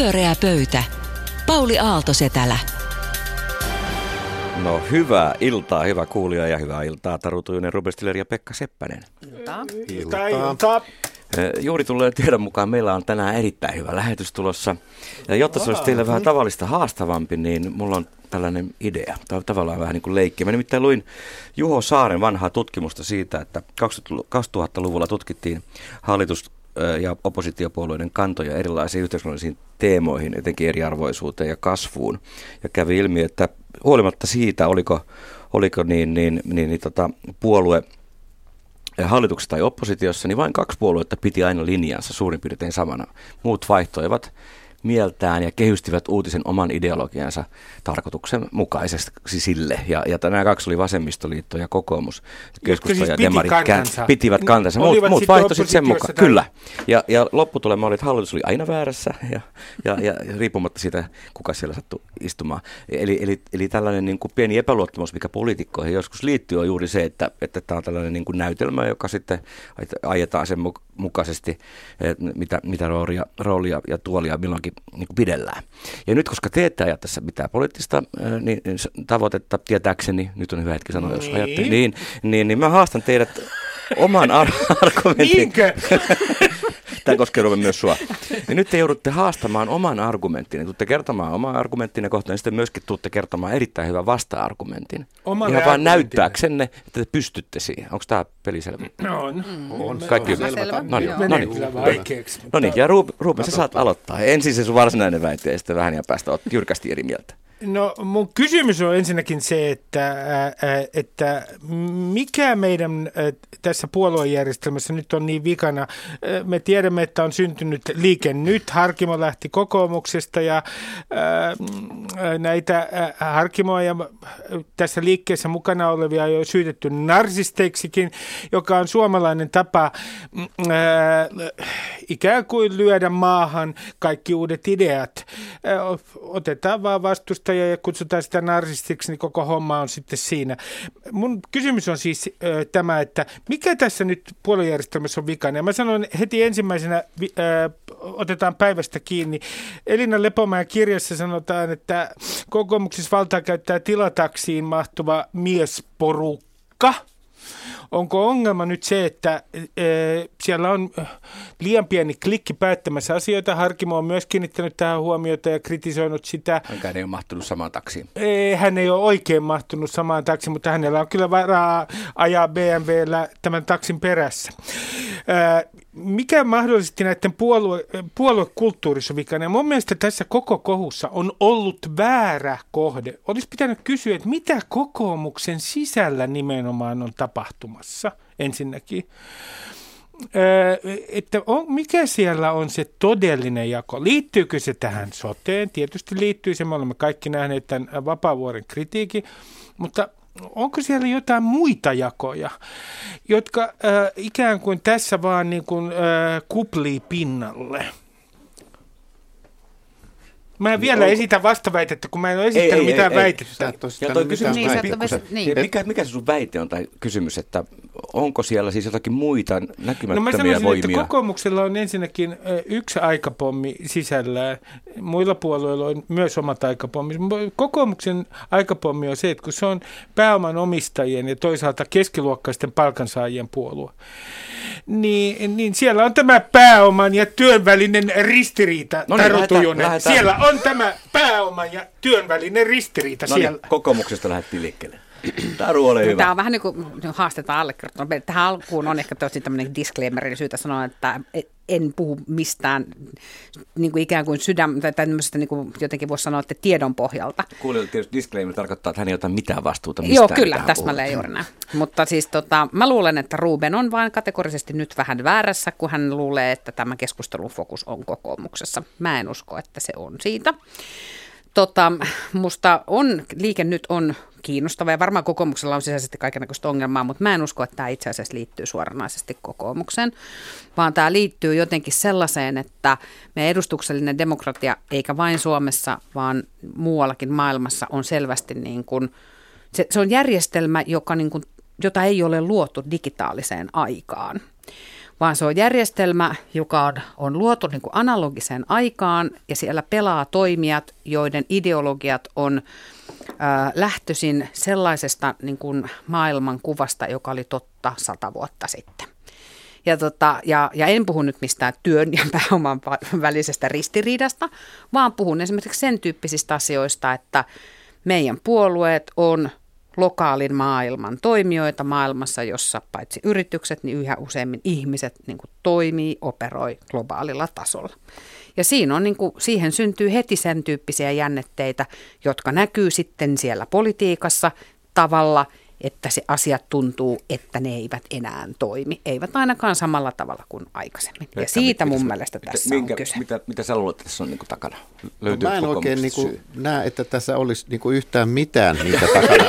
Pyöreä pöytä. Pauli Aalto-Setälä. No hyvää iltaa, hyvä kuulija ja hyvää iltaa Taru Tujunen, Ruben Stilleri ja Pekka Seppänen. Iltaa. Iltaa. Iltaa. Juuri tulee tiedon mukaan, meillä on tänään erittäin hyvä lähetys tulossa. Ja jotta se olisi teille vähän tavallista haastavampi, niin mulla on tällainen idea. Tämä on tavallaan vähän niin kuin leikki. Mä nimittäin luin Juho Saaren vanhaa tutkimusta siitä, että 2000-luvulla tutkittiin hallitus- ja oppositiopuolueiden kantoja erilaisiin yhteiskunnallisiin teemoihin, etenkin eriarvoisuuteen ja kasvuun. Ja kävi ilmi, että huolimatta siitä, oliko puolue hallituksessa tai oppositiossa, niin vain 2 puoluetta piti aina linjansa suurin piirtein samana. Muut vaihtoivat mieltään ja kehystivät uutisen oman ideologiansa tarkoituksen mukaisesti sille. Ja nämä 2 oli Vasemmistoliitto ja Kokoomus. Keskusta ja demarit pitivät kantansa. Muut vaihtoivat sen mukaan. Kyllä. Ja lopputulema oli, että hallitus oli aina väärässä ja riippumatta siitä, kuka siellä sattui istumaan. Eli tällainen niin kuin pieni epäluottamus, mikä poliitikkoihin joskus liittyy, on juuri se, että tämä on tällainen niin kuin näytelmä, joka sitten ajetaan sen mukaisesti, mitä roolia ja tuolia milloinkin niin kuin pidellään. Ja nyt, koska te ette aja tässä mitään poliittista niin tavoitetta tietääkseni, nyt on hyvä hetki sanoa, jos ajatte, niin mä haastan teidät oman argumentin. Niinkö? Tämä koskee Ruben myös sua. Ja nyt te joudutte haastamaan oman argumenttinne. Tuutte kertomaan oman argumenttinne kohtaan, ja sitten myöskin tuutte kertomaan erittäin hyvän vasta-argumentin. Oman ihan vaan näyttääksenne, että te pystytte siihen. Onko tämä peli selvä? On. Kaikki selvä. No niin, ja Ruben, sä saat aloittaa. Ensin se sun varsinainen väite, ja sitten vähän ja päästä oot jyrkästi eri mieltä. No mun kysymys on ensinnäkin se, että mikä meidän tässä puoluejärjestelmässä nyt on niin vikana. Me tiedämme, että on syntynyt Liike Nyt. Harkimo lähti Kokoomuksesta ja näitä Harkimoa ja tässä liikkeessä mukana olevia on syytetty narsisteiksikin, joka on suomalainen tapa ikään kuin lyödä maahan kaikki uudet ideat. Otetaan vaan vastusta ja kutsutaan sitä narsistiksi, niin koko homma on sitten siinä. Mun kysymys on siis tämä, että mikä tässä nyt puoluejärjestelmässä on vikana? Ja mä sanon heti ensimmäisenä, otetaan päivästä kiinni. Elina Lepomäen kirjassa sanotaan, että kokoomuksessa valtaa käyttää tilataksiin mahtuva miesporukka. Onko ongelma nyt se, että siellä on liian pieni klikki päättämässä asioita? Harkimo on myös kiinnittänyt tähän huomiota ja kritisoinut sitä. Hän ei ole mahtunut samaan taksiin. Hän ei ole oikein mahtunut samaan taksiin, mutta hänellä on kyllä varaa ajaa BMW:llä tämän taksin perässä. Mikä mahdollisesti näiden puoluekulttuurissa vikana? Mun mielestä tässä koko kohussa on ollut väärä kohde. Olisi pitänyt kysyä, että mitä kokoomuksen sisällä nimenomaan on tapahtumassa ensinnäkin. Että mikä siellä on se todellinen jako? Liittyykö se tähän soteen? Tietysti liittyy se. Me olemme kaikki nähneet tämän Vapaavuoren kritiikin, mutta onko siellä jotain muita jakoja, jotka ikään kuin tässä vaan niin kuin, kuplii pinnalle? Mä en vielä esitä vastaväitettä, kun mä en ole esittänyt mitään väitettä. Mikä se sun väite on, tai kysymys, että onko siellä siis jotakin muita näkymättömiä voimia? No mä sanoisin, että kokoomuksella on ensinnäkin yksi aikapommi sisällään. Muilla puolueilla on myös omat aikapommit. Kokoomuksen aikapommi on se, että kun se on pääoman omistajien ja toisaalta keskiluokkaisten palkansaajien puolue, niin siellä on tämä pääoman ja työn välinen ristiriita. Taru Tujunen, siellä on tämä pääoman ja työn välinen ristiriita siellä. Kokoomuksesta lähdettiin liikkeelle. Taru, ole hyvä. Tämä on vähän niin kuin haastetaan allekirjoittaa. Tähän alkuun on ehkä tosi tämmöinen disclaimer, syytä sanoa, että en puhu mistään niin kuin ikään kuin tai tämmöisestä niin kuin jotenkin voisi sanoa, että tiedon pohjalta. Kuulijoille tietysti disclaimer tarkoittaa, että hän ei ota mitään vastuuta mistään. Joo, kyllä, täsmälleen juuri näin. Mutta siis mä luulen, että Ruben on vain kategorisesti nyt vähän väärässä, kun hän luulee, että tämä keskustelun fokus on kokoomuksessa. Mä en usko, että se on siitä. Musta Liike Nyt on kiinnostava ja varmaan kokoomuksella on sisäisesti kaikennäköistä ongelmaa, mutta mä en usko, että tämä itse asiassa liittyy suoranaisesti kokoomukseen, vaan tämä liittyy jotenkin sellaiseen, että meidän edustuksellinen demokratia, eikä vain Suomessa, vaan muuallakin maailmassa on selvästi niin kuin, se on järjestelmä, joka niin kuin, jota ei ole luotu digitaaliseen aikaan. vaan se on järjestelmä, joka on luotu niin kuin analogiseen aikaan, ja siellä pelaa toimijat, joiden ideologiat on lähtöisin sellaisesta niin kuin maailmankuvasta, joka oli totta 100 vuotta sitten. Ja en puhu nyt mistään työn ja pääoman välisestä ristiriidasta, vaan puhun esimerkiksi sen tyyppisistä asioista, että meidän puolueet on lokaalin maailman toimijoita maailmassa, jossa paitsi yritykset, niin yhä useammin ihmiset niin kuin toimii, operoi globaalilla tasolla. Ja siinä on, niin kuin, siihen syntyy heti sen tyyppisiä jännitteitä, jotka näkyy sitten siellä politiikassa tavalla, että se asiat tuntuu, että ne eivät enää toimi. Eivät ainakaan samalla tavalla kuin aikaisemmin. Ja siitä mun mielestä tässä on kyse. Mitä sä luulet, että tässä on niinku takana? Löytyy mä en oikein niinku näe, että tässä olisi niinku yhtään mitään, mitä takana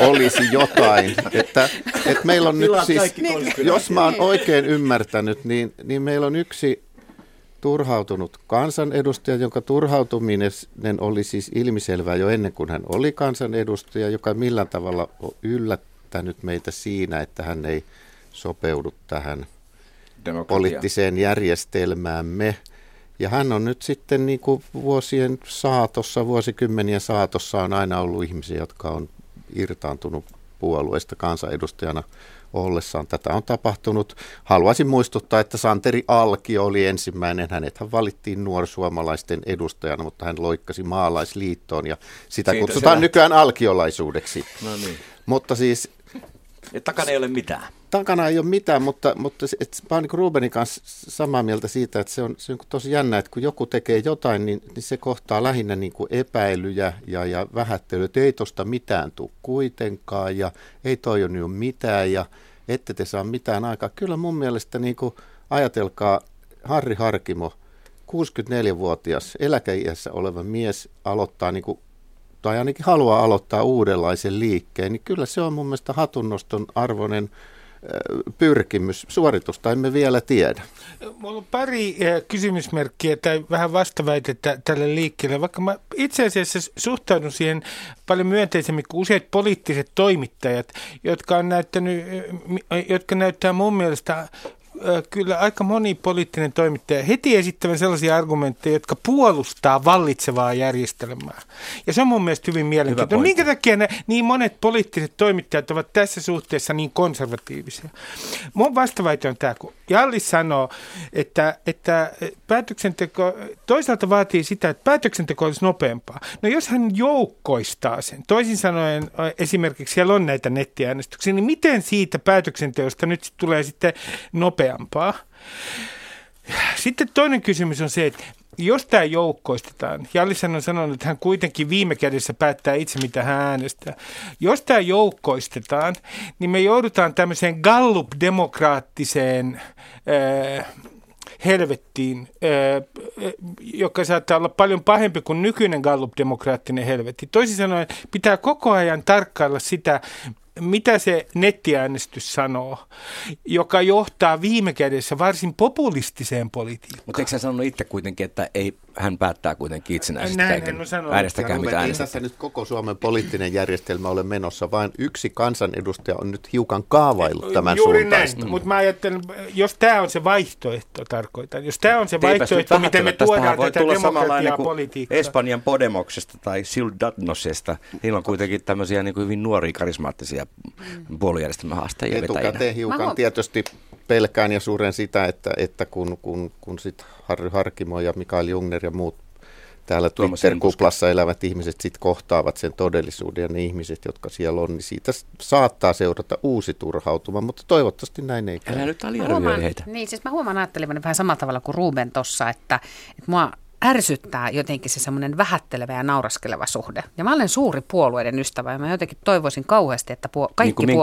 olisi jotain. Että meillä on nyt siis, jos mä oon oikein ymmärtänyt, niin meillä on yksi turhautunut kansanedustaja, jonka turhautuminen oli siis ilmiselvää jo ennen kuin hän oli kansanedustaja, joka millään tavalla on yllättänyt meitä siinä, että hän ei sopeudu tähän poliittiseen järjestelmäämme. Ja hän on nyt sitten niin kuin vuosien saatossa, vuosikymmenien saatossa on aina ollut ihmisiä, jotka on irtaantunut puolueesta kansanedustajana ollessaan. Tätä on tapahtunut. Haluaisin muistuttaa, että Santeri Alkio oli ensimmäinen. Hänethän valittiin nuorsuomalaisten edustajana, mutta hän loikkasi maalaisliittoon ja sitä siitä kutsutaan nykyään alkiolaisuudeksi. No niin. Mutta siis... Ja takana ei ole mitään. Takana ei ole mitään, mutta mä oon niin Rubenin kanssa samaa mieltä siitä, että se on tosi jännä, että kun joku tekee jotain, niin se kohtaa lähinnä niin kuin epäilyjä ja vähättelyä, että ei tosta mitään tule kuitenkaan ja ei toi ole mitään ja ette te saa mitään aikaa. Kyllä mun mielestä niin kuin, ajatelkaa Harri Harkimo, 64-vuotias eläkeiässä oleva mies aloittaa niin kuin, tai ainakin haluaa aloittaa uudenlaisen liikkeen, niin kyllä se on mun mielestä hatunnoston arvoinen pyrkimys. Suoritusta emme vielä tiedä. Mulla on pari kysymysmerkkiä tai vähän vastaväitettä tälle liikkeelle, vaikka mä itse asiassa suhtaudun siihen paljon myönteisemmin kuin useat poliittiset toimittajat, jotka näyttää mun mielestä kyllä aika moni poliittinen toimittaja heti esittävän sellaisia argumentteja, jotka puolustaa vallitsevaa järjestelmää. Ja se on mun mielestä hyvin mielenkiintoinen. No, minkä takia niin monet poliittiset toimittajat ovat tässä suhteessa niin konservatiivisia? Mun vastaväite on tämä, kun Jalli sanoo, että päätöksenteko toisaalta vaatii sitä, että päätöksenteko olisi nopeampaa. No jos hän joukkoistaa sen, toisin sanoen esimerkiksi siellä on näitä nettiäänestyksiä, niin miten siitä päätöksenteosta nyt tulee sitten nopeampaa? Sitten toinen kysymys on se, että jos tämä joukkoistetaan, Jallishan on sanonut, että hän kuitenkin viime kädessä päättää itse, mitä hän äänestää. Jos tämä joukkoistetaan, niin me joudutaan tämmöiseen Gallup-demokraattiseen helvettiin, joka saattaa olla paljon pahempi kuin nykyinen Gallup-demokraattinen helvetti. Toisin sanoen, pitää koko ajan tarkkailla sitä, mitä se nettiäänestys sanoo, joka johtaa viime kädessä varsin populistiseen politiikkaan. Mutta eikö hän sanonut itse kuitenkin, että ei, hän päättää kuitenkin itsenäisesti, äänestäkää mitä äänestetään. Tässä nyt koko Suomen poliittinen järjestelmä ole menossa, vain yksi kansanedustaja on nyt hiukan kaavaillut tämän suuntaista. Juuri näin, mutta mä ajattelen, jos tämä on se vaihtoehto, tarkoitan, jos tämä on se vaihtoehto, miten me tuodaan tätä demokratiaa politiikkaa. Espanjan Podemoksesta tai Ciudadanosesta, niillä on kuitenkin tämmöisiä niin kuin hyvin nuoria karismaattisia puoluejärjestelmän haastajia vetäjinä. Etukäteen hiukan tietysti pelkään ja suuren sitä, että kun sit Harri Harkimo ja Mikael Jungner ja muut täällä Twitter-kuplassa elävät ihmiset sit kohtaavat sen todellisuuden ja ne ihmiset, jotka siellä on, niin siitä saattaa seurata uusi turhautuma, mutta toivottavasti näin ei käy. Älä nyt aliarvioi heitä. Niin, siis mä huomaan ajattelevan vähän samalla tavalla kuin Ruben tuossa, että mua ärsyttää jotenkin se semmoinen vähättelevä ja nauraskeleva suhde. Ja mä olen suuri puolueiden ystävä ja mä jotenkin toivoisin kauheasti, että kaikki niin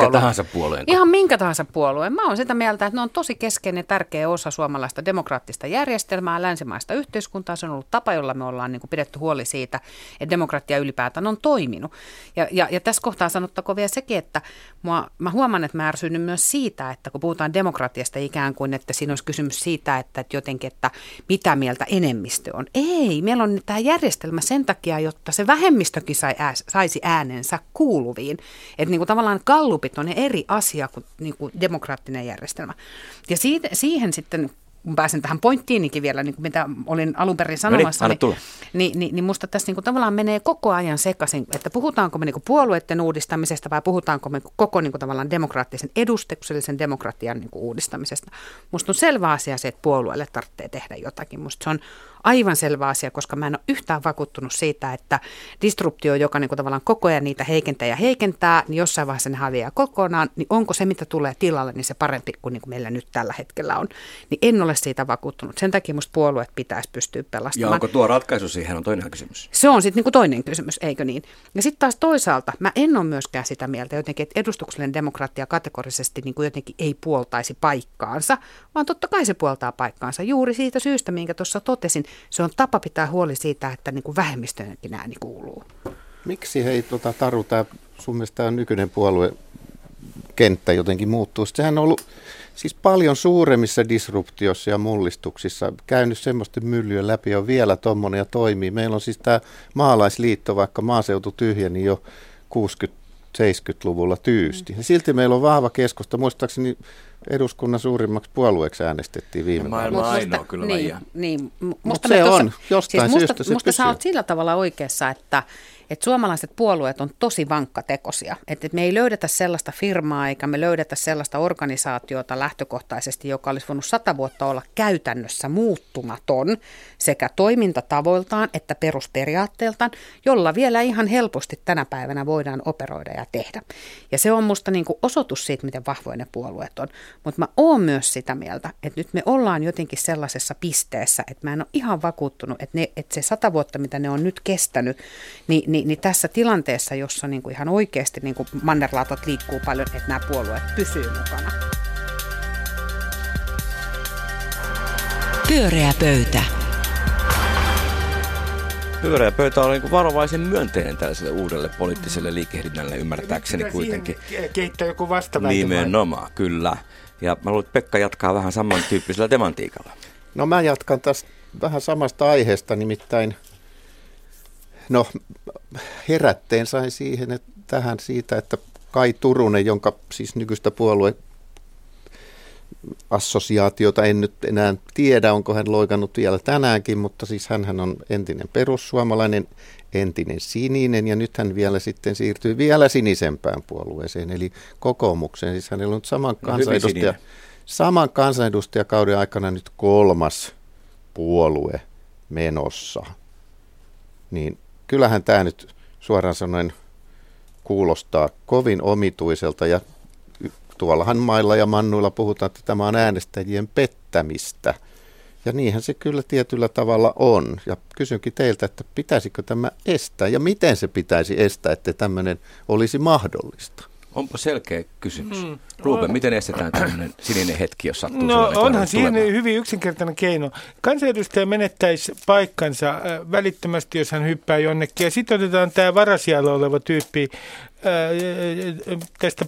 puolueet... Ihan minkä tahansa puolueen. Mä oon sitä mieltä, että ne on tosi keskeinen tärkeä osa suomalaista demokraattista järjestelmää, länsimaista yhteiskuntaa. Se on ollut tapa, jolla me ollaan niin kuin pidetty huoli siitä, että demokratia ylipäätään on toiminut. Ja tässä kohtaa sanottako vielä sekin, että mä huomaan, että mä ärsyn myös siitä, että kun puhutaan demokratiasta ikään kuin, että siinä olisi kysymys siitä, että jotenkin, että mitä mieltä enemmistö on. ei, meillä on tämä järjestelmä sen takia, jotta se vähemmistökin saisi äänensä kuuluviin. Että niin kuin tavallaan gallupit on eri asia kuin niin kuin demokraattinen järjestelmä. Ja siihen sitten, kun pääsen tähän pointtiinikin vielä, niin kuin mitä olin alun perin sanomassa, niin musta tässä niin kuin tavallaan menee koko ajan sekaisin, että puhutaanko me niin kuin puolueiden uudistamisesta vai puhutaanko me koko niin kuin tavallaan demokraattisen edustuksellisen demokratian niin kuin uudistamisesta. Musta on selvä asia se, että puolueelle tarvitsee tehdä jotakin. Musta se on aivan selvä asia, koska mä en ole yhtään vakuuttunut siitä, että disruptio, joka niin kuin tavallaan koko ajan niitä heikentää, niin jossain vaiheessa ne häviää kokonaan, niin onko se, mitä tulee tilalle, niin se parempi kuin, niin kuin meillä nyt tällä hetkellä on. Niin en ole siitä vakuuttunut. Sen takia musta puolueet pitäisi pystyä pelastamaan. Ja onko tuo ratkaisu siihen on toinen kysymys? Se on sitten niin kuin toinen kysymys, eikö niin? Ja sitten taas toisaalta, mä en ole myöskään sitä mieltä jotenkin, että edustuksellinen demokratia kategorisesti niin kuin jotenkin ei puoltaisi paikkaansa, vaan totta kai se puoltaa paikkaansa juuri siitä syystä, minkä tuossa totesin. Se on tapa pitää huoli siitä, että niin kuin vähemmistöönkin ääni kuuluu. Miksi hei Taru, tämä sun mielestä nykyinen puoluekenttä jotenkin muuttuu? Sehän on ollut siis paljon suuremmissa disruptioissa ja mullistuksissa käynyt semmoisten myllyjen läpi on vielä tommoinen ja toimii. Meillä on siis tämä maalaisliitto, vaikka maaseutu tyhjeni jo 60-70-luvulla tyysti. Ja silti meillä on vahva keskusta. Muistaakseni eduskunnan suurimmaksi puolueeksi äänestettiin viime vuonna. Maailman ainoa kyllä lajia. Niin, mutta se on. Jostain siis syystä se musta pysyy. Sä oot sillä tavalla oikeassa, että suomalaiset puolueet on tosi vankkatekoisia. Että me ei löydetä sellaista firmaa eikä me löydetä sellaista organisaatiota lähtökohtaisesti, joka olisi voinut 100 vuotta olla käytännössä muuttumaton sekä toimintatavoiltaan että perusperiaatteeltaan, jolla vielä ihan helposti tänä päivänä voidaan operoida ja tehdä. Ja se on musta niin kuin osoitus siitä, miten vahvoja ne puolueet on. Mutta mä oon myös sitä mieltä, että nyt me ollaan jotenkin sellaisessa pisteessä, että mä en ole ihan vakuuttunut, että se 100 vuotta, mitä ne on nyt kestänyt, niin tässä tilanteessa, jossa niinku ihan oikeasti niinku mannerlaatat liikkuu paljon, että nämä puolueet pysyy mukana. Pyöreä pöytä. Pyöreä pöytä on niin varovaisen myönteinen tällaiselle uudelle poliittiselle liikehdinnälle ymmärtääkseni kuitenkin. Keittää joku vastaväite. Nimenomaan, kyllä. Ja mä luulen, että Pekka jatkaa vähän samantyyppisellä tematiikalla. No mä jatkan tästä vähän samasta aiheesta, nimittäin no herätteen sain siihen, että tähän siitä, että Kaj Turunen, jonka siis nykyistä puolueassosiaatiota en nyt enää tiedä, onko hän loikannut vielä tänäänkin, mutta siis hänhän on entinen perussuomalainen, entinen sininen ja nyt hän vielä sitten siirtyy vielä sinisempään puolueeseen, eli kokoomukseen. Siis hänellä on nyt saman kansanedustajakauden aikana nyt 3. puolue menossa, niin kyllähän tämä nyt suoraan sanoen kuulostaa kovin omituiselta ja tuollahan mailla ja mannuilla puhutaan, että tämä on äänestäjien pettämistä. Ja niinhän se kyllä tietyllä tavalla on. Ja kysynkin teiltä, että pitäisikö tämä estää ja miten se pitäisi estää, että tämmöinen olisi mahdollista? Onpa selkeä kysymys. Ruben, miten estetään tämmöinen sininen hetki, jos sattuu? No onhan siinä hyvin yksinkertainen keino. Kansanedustaja menettäisi paikkansa välittömästi, jos hän hyppää jonnekin. Ja sitten otetaan tämä varasijalla oleva tyyppi tästä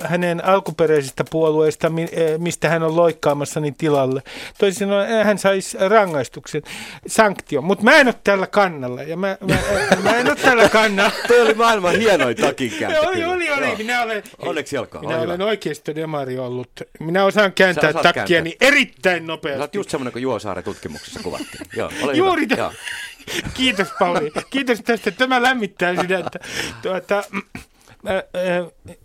hänen alkuperäisestä puolueesta, mistä hän on loikkaamassa, niin tilalle. Toisin sanoen hän saisi rangaistuksen, sanktion. Mutta mä en ole tällä kannalla. Ja mä en ole tällä kannalla. Toi oli maailman hienoin takinkääntä. Oli. Onneksi alkaa. Minä olen oikeasti demari ollut. Minä osaan kääntää takkiani erittäin nopeasti. Sä oot just semmoinen kuin Juho Saaren tutkimuksessa kuvattiin. Joo, juuri tämä. Kiitos Pauli. Kiitos tästä. Tämä lämmittää sydäntä.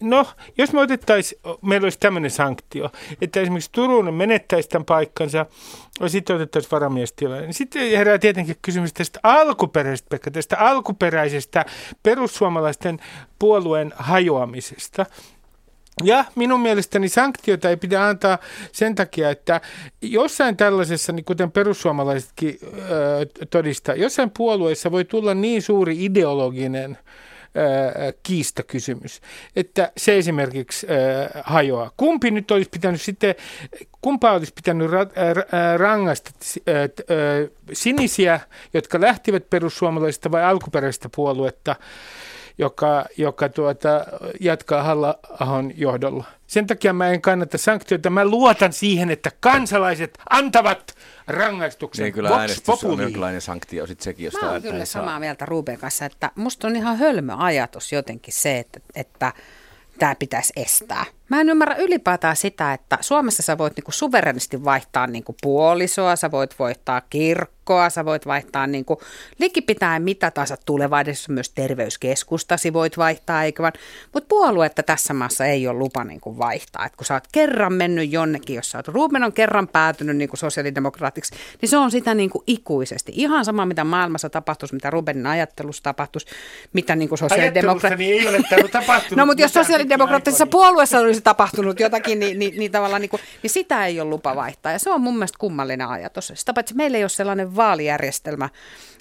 No, jos me otettaisiin, meillä olisi tämmöinen sanktio, että esimerkiksi Turunen menettäisi tämän paikkansa ja sitten otettaisiin varamiestilainen. Niin sitten herää tietenkin kysymys tästä alkuperäisestä, Pekka, tästä alkuperäisestä perussuomalaisten puolueen hajoamisesta. Ja minun mielestäni sanktiota ei pidä antaa sen takia, että jossain tällaisessa, niin kuten perussuomalaisetkin todistaa, jossain puolueessa voi tulla niin suuri ideologinen kiistakysymys, että se esimerkiksi hajoaa. Kumpaa olisi pitänyt rangaista sinisiä, jotka lähtivät perussuomalaisista vai alkuperäistä puoluetta? joka jatkaa Halla-Ahon johdolla. Sen takia mä en kannata sanktioita. Mä luotan siihen, että kansalaiset antavat rangaistuksen. Niin kyllä äänestys on jonkinlainen sanktio sitten sekin, jos mä oon kyllä samaa mieltä Ruben kanssa, että musta on ihan hölmö ajatus jotenkin se, että tämä pitäisi estää. Mä en ymmärrä ylipäätään sitä, että Suomessa sä voit niinku suverenisti vaihtaa niinku puolisoa, sä voit vaihtaa kirkkoa, sä voit vaihtaa niinku likipitäen mitä tahansa tulevaisuudessa, myös terveyskeskustasi voit vaihtaa, eikö vaan. Mutta puoluetta tässä maassa ei ole lupa niinku vaihtaa. Et kun sä oot kerran mennyt jonnekin, jos sä oot Ruben on kerran päätynyt niinku sosiaalidemokraatiksi, niin se on sitä niinku ikuisesti. Ihan sama, mitä maailmassa tapahtuisi, mitä Rubenin ajattelussa tapahtuisi, mitä niinku sosiaalidemokraattisessa... Ajattelussa niin ei ole tapahtunut. No mutta jos sosiaalidemokraattisessa puolueessa olisi tapahtunut jotakin, niin tavallaan niin sitä ei ole lupa vaihtaa. Ja se on mun mielestä kummallinen ajatus. Sitä paitsi meillä ei ole sellainen vaalijärjestelmä,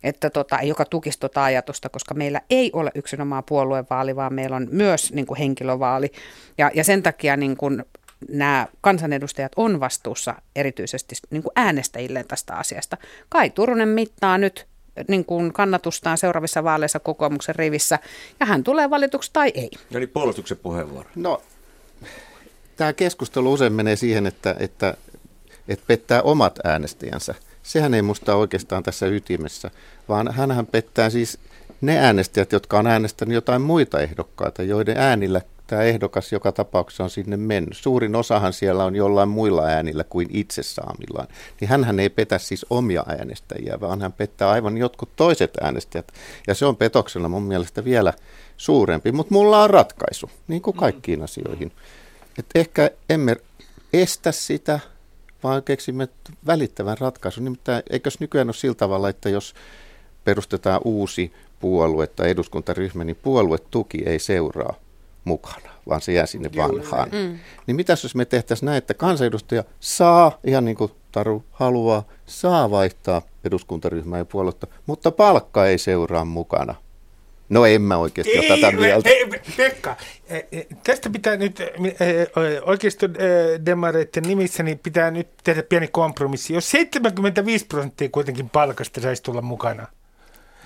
että joka tukisi tuota ajatusta, koska meillä ei ole yksinomaan puoluevaali, vaan meillä on myös niin kuin henkilövaali. Ja sen takia niin kuin nämä kansanedustajat on vastuussa erityisesti niin kuin äänestäjille tästä asiasta. Kaj Turunen mittaa nyt niin kuin kannatustaan seuraavissa vaaleissa kokoomuksen rivissä, ja hän tulee valituksi tai ei. Eli puolustuksen puheenvuoro. No. Tämä keskustelu usein menee siihen, että pettää omat äänestäjänsä. Sehän ei musta oikeastaan tässä ytimessä, vaan hänhän pettää siis ne äänestäjät, jotka on äänestänyt jotain muita ehdokkaita, joiden äänillä tämä ehdokas joka tapauksessa on sinne mennyt. Suurin osahan siellä on jollain muilla äänillä kuin itse saamillaan. Niin hänhän ei petä siis omia äänestäjiä, vaan hän pettää aivan jotkut toiset äänestäjät. Ja se on petoksena mun mielestä vielä suurempi, mutta mulla on ratkaisu, niin kuin kaikkiin asioihin. Et ehkä emme estä sitä, vaan keksimme välittävän ratkaisun. Nimittäin eikös nykyään ole sillä tavalla, että jos perustetaan uusi puolue tai eduskuntaryhmä, niin puoluetuki ei seuraa mukana, vaan se jää sinne vanhaan. Niin mitäs jos me tehtäisiin näin, että kansanedustaja saa, ihan niin kuin Taru haluaa, saa vaihtaa eduskuntaryhmää ja puoluetta, mutta palkka ei seuraa mukana. No en mä oikeasti ole tätä mieltä. Pekka, tästä pitää nyt oikeistodemareiden nimissä niin pitää nyt tehdä pieni kompromissi. Jos 75% kuitenkin palkasta saisi tulla mukana.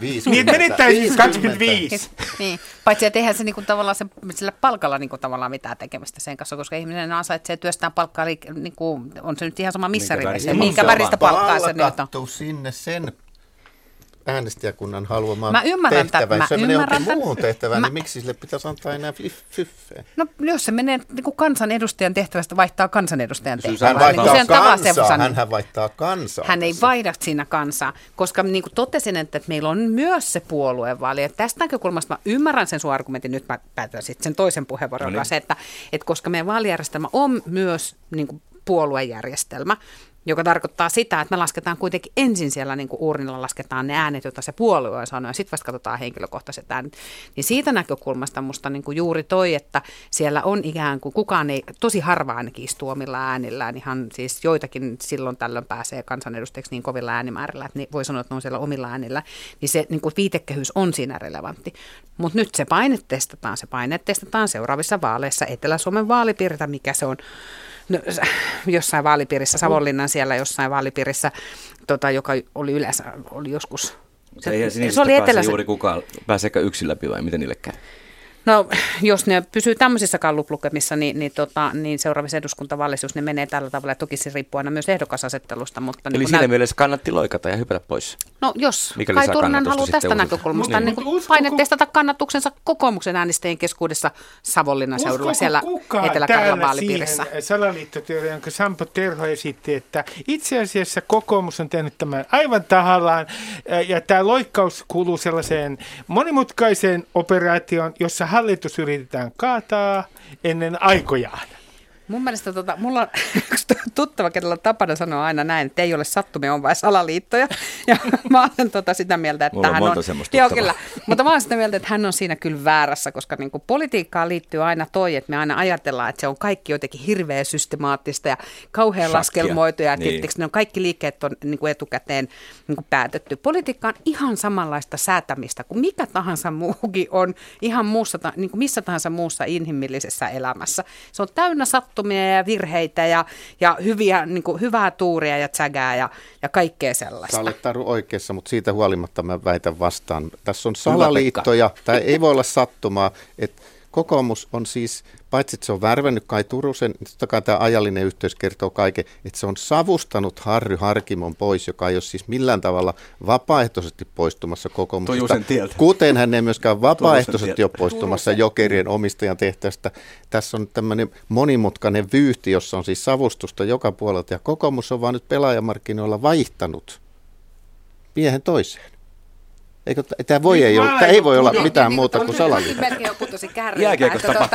50. Niin menettäisiin 25. Niin. Paitsi että eihän se niinku tavallaan sillä palkalla niinku tavallaan mitään tekemistä sen kanssa, koska ihminen ansaitsee työstään palkkaa, niinku, on se nyt ihan sama missä rivessä, minkä väristä palkkaa se nyt on. Palkattu sinne sen äänestäjäkunnan haluamaan tehtävään. Jos se menee oikein muuhun tehtävään, niin miksi sille pitäisi antaa enää fyffeä? No jos se menee niin kansanedustajan tehtävästä, vaihtaa kansanedustajan tehtävään. Hän vaihtaa niin kansaa. Hänhän vaihtaa kansaa. Hän ei vaihda siinä kansaa, koska niin kuin totesin, että meillä on myös se puoluevaali. Ja tästä näkökulmasta mä ymmärrän sen sun argumentin. Nyt mä päätän sitten sen toisen puheenvuoron kanssa, että koska meidän vaalijärjestelmä on myös niin kuin puoluejärjestelmä, joka tarkoittaa sitä, että me lasketaan kuitenkin ensin siellä niin kuin uurnilla lasketaan ne äänet, joita se puolue on saanut, ja sitten vasta katsotaan henkilökohtaiset äänet. Niin siitä näkökulmasta musta niin kuin juuri toi, että siellä on ikään kuin kukaan ei, tosi harva ainakin istuu omilla äänillään, ihan siis joitakin silloin tällöin pääsee kansanedustajaksi niin kovilla äänimäärillä, että voi sanoa, että ne on siellä omilla äänillä, niin se niin kuin viitekehys on siinä relevantti. Mutta nyt se paine testataan seuraavissa vaaleissa, Etelä-Suomen vaalipiirtä, mikä se on. No, jossain vaalipiirissä, Savonlinnan siellä jossain vaalipiirissä, joka oli yleensä, oli joskus. Se oli etelässä. Juuri kukaan, pääseekö yksin läpi vai miten niille käy? No, jos ne pysyy tämmöisissä kalluplukemissa, niin seuraavissa eduskuntavaaleissa, jos ne menee tällä tavalla, toki se riippuu aina myös ehdokasasettelusta. Mutta eli niin siinä mielessä kannatti loikata ja hypätä pois. No jos, Kai Turunen haluaa tästä näkökulmasta niin paine testata kannatuksensa kokoomuksen äänestäjien keskuudessa Savonlinnan seudulla siellä Etelä-Karjalan vaalipiirissä. Salaliittoteoria, jonka Sampo Terho esitti, että itse asiassa kokoomus on tehnyt tämän aivan tahallaan, ja tämä loikkaus kuuluu sellaiseen monimutkaiseen operaatioon, jossa hallitus yritetään kaataa ennen aikojaan. Mun mielestä mulla on tuttava, kenellä tapana sanoa aina näin, että ei ole sattumia, on vain salaliittoja. Ja mä olen sitä mieltä, että hän on... Joo, kyllä. Mutta mä olen sitä mieltä, että hän on siinä kyllä väärässä, koska niin kuin politiikkaan liittyy aina toi, että me aina ajatellaan, että se on kaikki jotenkin hirveän systemaattista ja kauhean laskelmoituja. Niin. Ne on kaikki liikkeet on niin kuin etukäteen niin kuin päätetty. Politiikka on ihan samanlaista säätämistä kuin mikä tahansa muukin on ihan muussa, niin kuin missä tahansa muussa inhimillisessä elämässä. Se on täynnä sattumista. onnistumia ja virheitä ja hyviä, niin kuin hyvää tuuria ja tsägää ja kaikkea sellaista. Sä olet Taru oikeassa, mutta siitä huolimatta mä väitän vastaan. Tässä on salaliittoja, tämä ei voi olla sattumaa, että Kokoomus on siis, paitsi että se on värvännyt Kaj Turusen, totta kai tämä ajallinen yhteys kertoo kaiken, että se on savustanut Harri Harkimon pois, joka ei ole siis millään tavalla vapaaehtoisesti poistumassa kokoomuksesta, kuten hän ei myöskään vapaaehtoisesti ole poistumassa Jokerien omistajan tehtävästä. Tässä on tämmöinen monimutkainen vyyhti, jossa on siis savustusta joka puolelta, ja kokoomus on vaan nyt pelaajamarkkinoilla vaihtanut miehen toiseen. Tämä ei voi olla mitään muuta kuin salaliitto.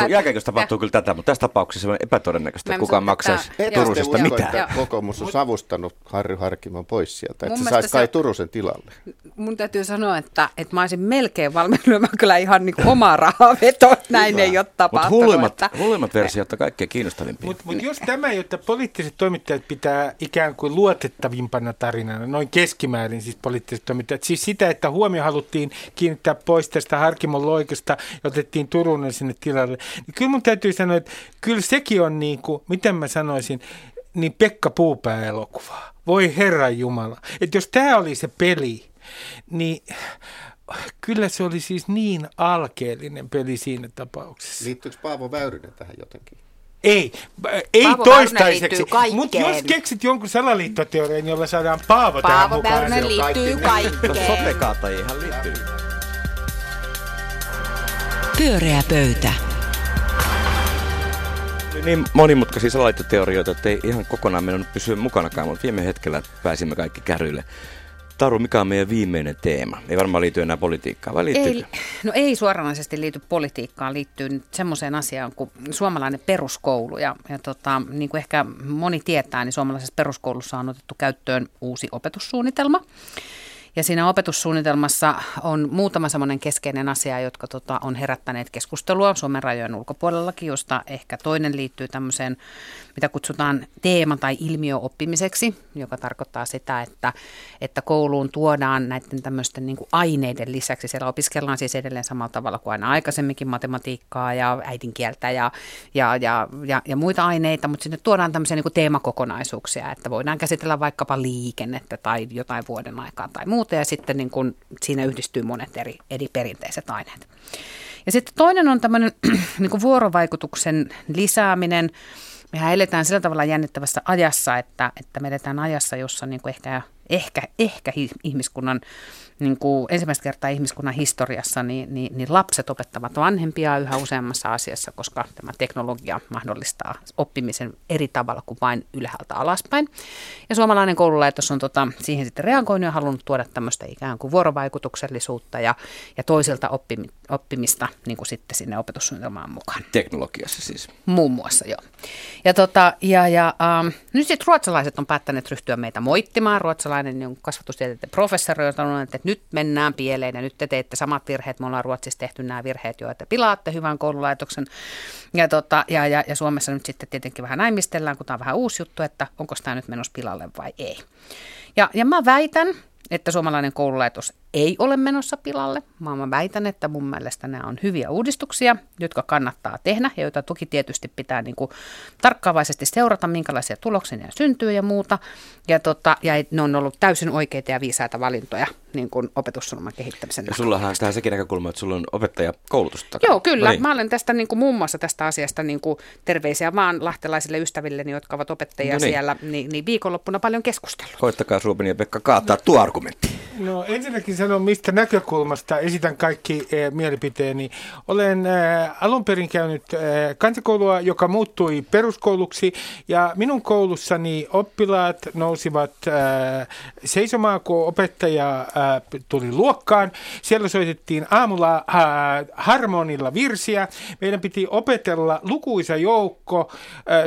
Jääkiekössä tapahtuu kyllä tätä, mutta tässä tapauksessa on epätodennäköistä, että kukaan maksaisi Turusesta mitään. Kokoomus on savustanut Harri Harkimon pois sieltä, että se saisi Kaj Turusen tilalle. Mun täytyy sanoa, että mä olisin melkein valmis lyömään kyllä ihan niin kuin omaa rahaa vetoon, näin ei ole tapahtunut. Mutta hullimat versiot on kaikkein kiinnostavimpia. Mutta jos tämä, jotta poliittiset toimittajat pitää ikään kuin luotettavimpana tarinana, noin keskimäärin siis poliittiset toimittajat, siis sitä, että huomioon haluttiin kiinnittää pois tästä Harkimon loikasta ja otettiin Turunen sinne tilalle. Kyllä mun täytyy sanoa, että kyllä sekin on niin kuin, miten mä sanoisin, niin Pekka Puupää-elokuvaa. Voi herranjumala. Että jos tämä oli se peli, niin kyllä se oli siis niin alkeellinen peli siinä tapauksessa. Liittyykö Paavo Väyrynen tähän jotenkin? Ei toistaiseksi, mutta jos keksit jonkun salaliittoteorian, jolla saadaan Paavo tähän mukaan. Paavo Väyrynen liittyy kaikkeen. Sote-kaatajiinhan liittyy. Pyöreä pöytä. Niin monimutkaisia salaliittoteorioita, että ei ihan kokonaan mennyt pysyä mukanakaan, mutta viime hetkellä pääsimme kaikki kärryille. Taru, mikä on meidän viimeinen teema? Ei varmaan liity enää politiikkaan, vai liittyykö? Ei suoranaisesti liity politiikkaan, liittyy nyt semmoiseen asiaan kuin suomalainen peruskoulu. Ja niin kuin ehkä moni tietää, niin suomalaisessa peruskoulussa on otettu käyttöön uusi opetussuunnitelma. Ja siinä opetussuunnitelmassa on muutama semmoinen keskeinen asia, jotka on herättäneet keskustelua Suomen rajojen ulkopuolellakin, josta ehkä toinen liittyy tämmöiseen, mitä kutsutaan teema- tai ilmiöoppimiseksi, joka tarkoittaa sitä, että kouluun tuodaan näiden tämmöisten niin kuin aineiden lisäksi. Siellä opiskellaan siis edelleen samalla tavalla kuin aina aikaisemminkin matematiikkaa ja äidinkieltä ja muita aineita, mutta sinne tuodaan tämmöisiä niin kuin teemakokonaisuuksia, että voidaan käsitellä vaikkapa liikennettä tai jotain vuoden aikaa tai muuta. Ja sitten niin kun siinä yhdistyy monet eri perinteiset aineet. Ja sitten toinen on tämmöinen niin kun vuorovaikutuksen lisääminen. Mehän eletään sillä tavalla jännittävässä ajassa, että me eletään ajassa, jossa niin kun ehkä ihmiskunnan, niin kun ensimmäistä kertaa ihmiskunnan historiassa, niin lapset opettavat vanhempia yhä useammassa asiassa, koska tämä teknologia mahdollistaa oppimisen eri tavalla kuin vain ylhäältä alaspäin. Ja suomalainen koululaitos on siihen sitten reagoinut ja halunnut tuoda tämmöistä ikään kuin vuorovaikutuksellisuutta ja toiselta oppimista niin kuin sitten sinne opetussuunnitelmaan mukaan. Teknologiassa siis. Muun muassa, joo. Nyt sitten ruotsalaiset on päättäneet ryhtyä meitä moittimaan. Ruotsalainen kasvatustieteiden professori on sanonut, että nyt mennään pieleen ja nyt te teette samat virheet. Me ollaan Ruotsissa tehty nämä virheet jo, että pilaatte hyvän koululaitoksen. Ja Suomessa nyt sitten tietenkin vähän näimistellään, kun tämä on vähän uusi juttu, että onko tämä nyt menossa pilalle vai ei. Ja mä väitän, että suomalainen koululaitos ei ole menossa pilalle. Mä väitän, että mun mielestä nämä on hyviä uudistuksia, jotka kannattaa tehdä ja joita toki tietysti pitää niin kuin tarkkaavaisesti seurata, minkälaisia tuloksia syntyy ja muuta. Ja ne on ollut täysin oikeita ja viisaita valintoja niin kuin opetussuunnitelman kehittämisen. Ja sullahan tähän sekin näkökulma, että sulla on opettajakoulutusta. Joo, kyllä. Noin. Mä olen tästä niin kuin muun muassa tästä asiasta niin kuin terveisiä vaan lahtelaisille ystävilleni, jotka ovat opettajia siellä, niin viikonloppuna paljon keskustellut. Koittakaa Ruben ja Pekka kaataa tuo argumentti. No ensinnäkin sanon, mistä näkökulmasta esitän kaikki mielipiteeni. Olen alun perin käynyt kansakoulua, joka muuttui peruskouluksi, ja minun koulussani oppilaat nousivat seisomaan, kun opettaja tuli luokkaan. Siellä soitettiin aamulla harmonilla virsiä. Meidän piti opetella lukuisa joukko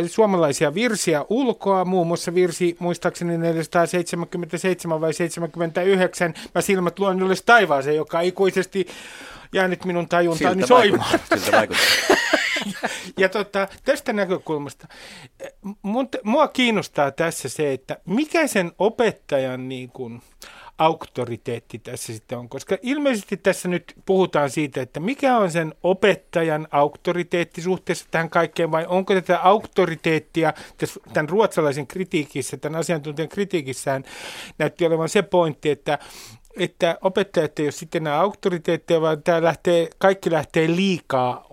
suomalaisia virsiä ulkoa, muun muassa virsi muistaakseni 477 vai 79. Mä silmät luon yleensä taivaaseen, joka ikuisesti jäänyt minun tajuntaani soimaan. Siltä vaikuttaa. Ja tästä näkökulmasta, mua kiinnostaa tässä se, että mikä sen opettajan niin kuin auktoriteetti tässä sitten on? Koska ilmeisesti tässä nyt puhutaan siitä, että mikä on sen opettajan auktoriteetti suhteessa tähän kaikkeen, vai onko tätä auktoriteettia tämän ruotsalaisen kritiikissä, tämän asiantuntijan kritiikissään näytti olevan se pointti, että opettajat ei ole sitten nämä auktoriteetteja, vaan kaikki lähtee liikaa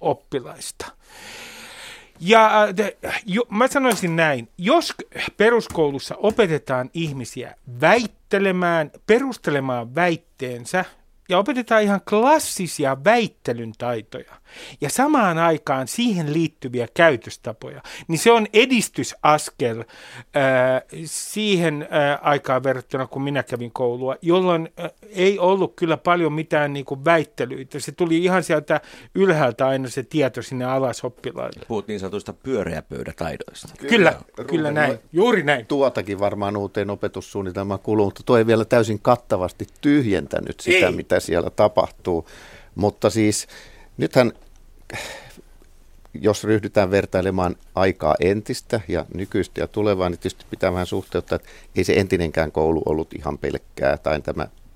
oppilaista. Ja mä sanoisin näin, jos peruskoulussa opetetaan ihmisiä väittelemään, perustelemaan väitteensä ja opetetaan ihan klassisia väittelyn taitoja ja samaan aikaan siihen liittyviä käytöstapoja, niin se on edistysaskel siihen aikaan verrattuna, kun minä kävin koulua, jolloin ei ollut kyllä paljon mitään niin kuin väittelyitä. Se tuli ihan sieltä ylhäältä aina se tieto sinne alas oppilaille. Puhut niin sanotuista pyöreäpöytätaidoista. Kyllä näin, juuri näin. Tuotakin varmaan uuteen opetussuunnitelmaan kuluu, mutta tuo ei vielä täysin kattavasti tyhjentänyt sitä, mitä siellä tapahtuu, mutta siis nythän, jos ryhdytään vertailemaan aikaa entistä ja nykyistä ja tulevaa, niin tietysti pitää vähän suhteuttaa, että ei se entinenkään koulu ollut ihan pelkkää, tai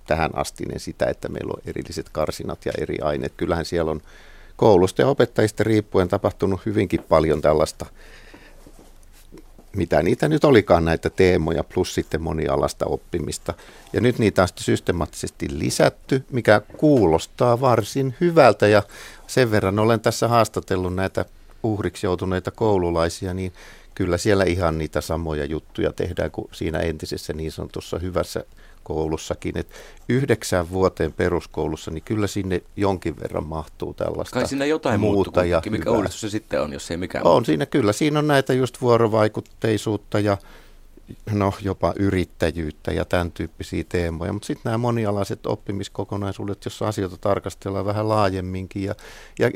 tähän astinen sitä, että meillä on erilliset karsinat ja eri aineet. Kyllähän siellä on koulusta ja opettajista riippuen tapahtunut hyvinkin paljon tällaista, mitä niitä nyt olikaan näitä teemoja, plus sitten monialaista oppimista. Ja nyt niitä on systemaattisesti lisätty, mikä kuulostaa varsin hyvältä. Ja sen verran olen tässä haastatellut näitä uhriksi joutuneita koululaisia, niin kyllä siellä ihan niitä samoja juttuja tehdään kuin siinä entisessä niin sanotussa hyvässä koulussakin, että 9 vuoteen peruskoulussa, niin kyllä sinne jonkin verran mahtuu tällaista. Kai siinä jotain muuta ja mikä uudistus se sitten on, jos ei mikään muuta. On siinä kyllä. Siinä on näitä just vuorovaikutteisuutta ja jopa yrittäjyyttä ja tämän tyyppisiä teemoja, mutta sitten nämä monialaiset oppimiskokonaisuudet, jossa asioita tarkastellaan vähän laajemminkin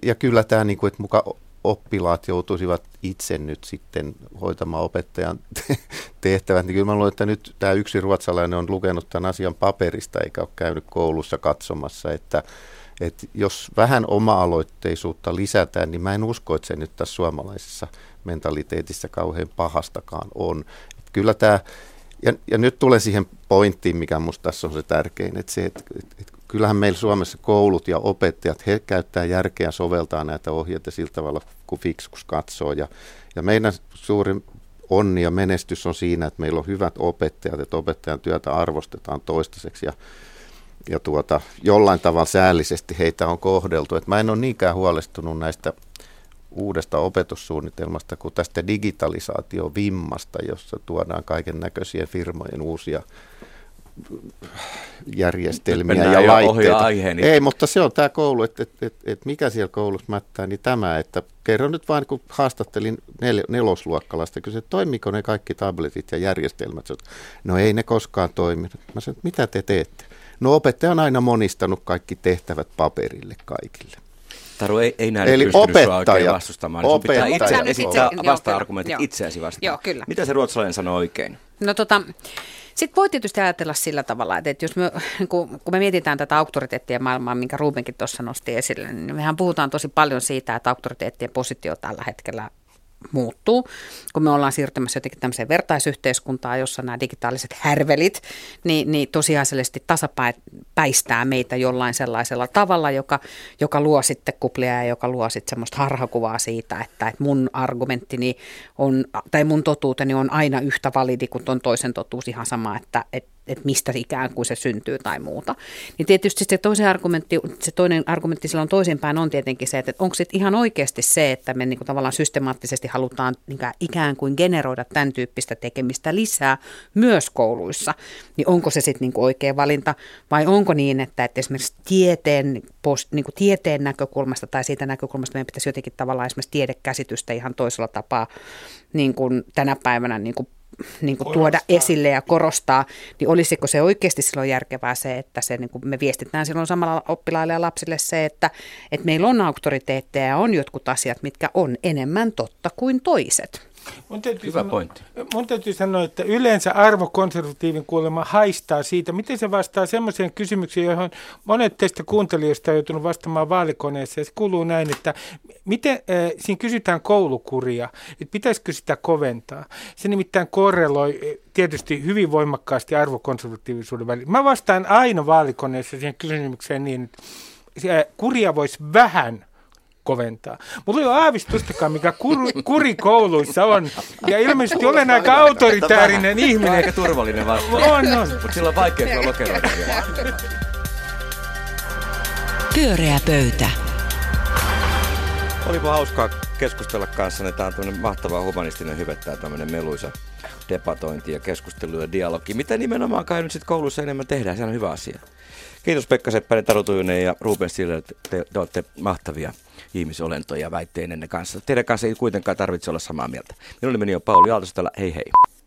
ja kyllä tämä, niin kuin, että muka oppilaat joutuisivat itse nyt sitten hoitamaan opettajan tehtävät, niin kyllä mä luulen, että nyt tämä yksi ruotsalainen on lukenut tämän asian paperista eikä ole käynyt koulussa katsomassa, että jos vähän oma-aloitteisuutta lisätään, niin mä en usko, että se nyt tässä suomalaisessa mentaliteetissä kauhean pahastakaan on. Että kyllä tämä, ja nyt tulee siihen pointtiin, mikä musta tässä on se tärkein, että se, että kyllähän meillä Suomessa koulut ja opettajat, he käyttää järkeä ja soveltaa näitä ohjeita sillä tavalla, kun fikskus katsoo. Ja meidän suurin onni ja menestys on siinä, että meillä on hyvät opettajat, että opettajan työtä arvostetaan toistaiseksi ja jollain tavalla säällisesti heitä on kohdeltu. Et mä en ole niinkään huolestunut näistä uudesta opetussuunnitelmasta kuin tästä digitalisaatiovimmasta, jossa tuodaan kaiken näköisiä firmojen uusia järjestelmiä ja laitteita. Ei, mutta se on tämä koulu, että mikä siellä koulussa mättää, niin tämä, että kerron nyt vain, kun haastattelin nelosluokkalaista, kysyä, että toimiko ne kaikki tabletit ja järjestelmät? No ei ne koskaan toimi. Mä sanoin, että mitä te teette? No opettaja on aina monistanut kaikki tehtävät paperille kaikille. Taru, ei näin pystynyt sua oikein vastustamaan. Niin pitää itse vasta-argumentit itseäsi vastaan. Joo, kyllä. Mitä se ruotsalainen sanoo oikein? No sitten voi tietysti ajatella sillä tavalla, että jos me, kun me mietitään tätä auktoriteettien maailmaa, minkä Rubenkin tuossa nosti esille, niin mehän puhutaan tosi paljon siitä, että auktoriteettien positio tällä hetkellä muuttuu, kun me ollaan siirtymässä jotenkin tämmöiseen vertaisyhteiskuntaan, jossa nämä digitaaliset härvelit, niin tosiasiallisesti tasapäistää meitä jollain sellaisella tavalla, joka luo sitten kuplia ja joka luo sitten semmoista harhakuvaa siitä, että mun argumenttini on, tai mun totuuteni on aina yhtä validi kuin ton toisen totuus, ihan sama, että mistä ikään kuin se syntyy tai muuta. Niin tietysti se toinen argumentti silloin toisinpäin on tietenkin se, että onko sitten ihan oikeasti se, että me niinku tavallaan systemaattisesti halutaan ikään kuin generoida tämän tyyppistä tekemistä lisää myös kouluissa, niin onko se sitten niinku oikea valinta vai onko niin, että esimerkiksi tieteen näkökulmasta tai siitä näkökulmasta meidän pitäisi jotenkin tavallaan esimerkiksi tiedekäsitystä ihan toisella tapaa niin kuin tänä päivänä tuoda esille ja korostaa, niin olisiko se oikeasti silloin järkevää se, että se, niin me viestitään silloin samalla oppilaille ja lapsille se, että meillä on auktoriteetteja ja on jotkut asiat, mitkä on enemmän totta kuin toiset. Hyvä pointti. Mun täytyy sanoa, että yleensä arvokonservatiivin kuolema haistaa siitä, miten se vastaa semmoiseen kysymykseen, johon monet teistä kuuntelijoista on joutunut vastaamaan vaalikoneessa. Ja se kuuluu näin, että miten, siinä kysytään koulukuria, että pitäisikö sitä koventaa. Se nimittäin korreloi tietysti hyvin voimakkaasti arvokonservatiivisuuden välillä. Mä vastaan aina vaalikoneessa siihen kysymykseen niin, että kuria voisi vähän koventaa. Mulla ei ole aavistustakaan, mikä kuri kouluissa on. Ja ilmeisesti olen aika autoritäärinen ihminen. Aika turvallinen vastaus. On. Mutta sillä on vaikea olla lokeroida. Pyöreä pöytä. Olipa hauskaa keskustella kanssanne. Tämä on tämmöinen mahtava humanistinen hyve, tämä tämmöinen meluisa debatointi ja keskustelu ja dialogi. Mitä nimenomaan kai nyt sitten koulussa enemmän tehdään? Se on hyvä asia. Kiitos Pekka Seppänen, Taru Tujunen ja Ruben Stilleri, te olette mahtavia ihmisolentoja väitteenne kanssa. Teidän kanssa ei kuitenkaan tarvitse olla samaa mieltä. Minun nimeni on Pauli Aalto-Setälä. Hei hei.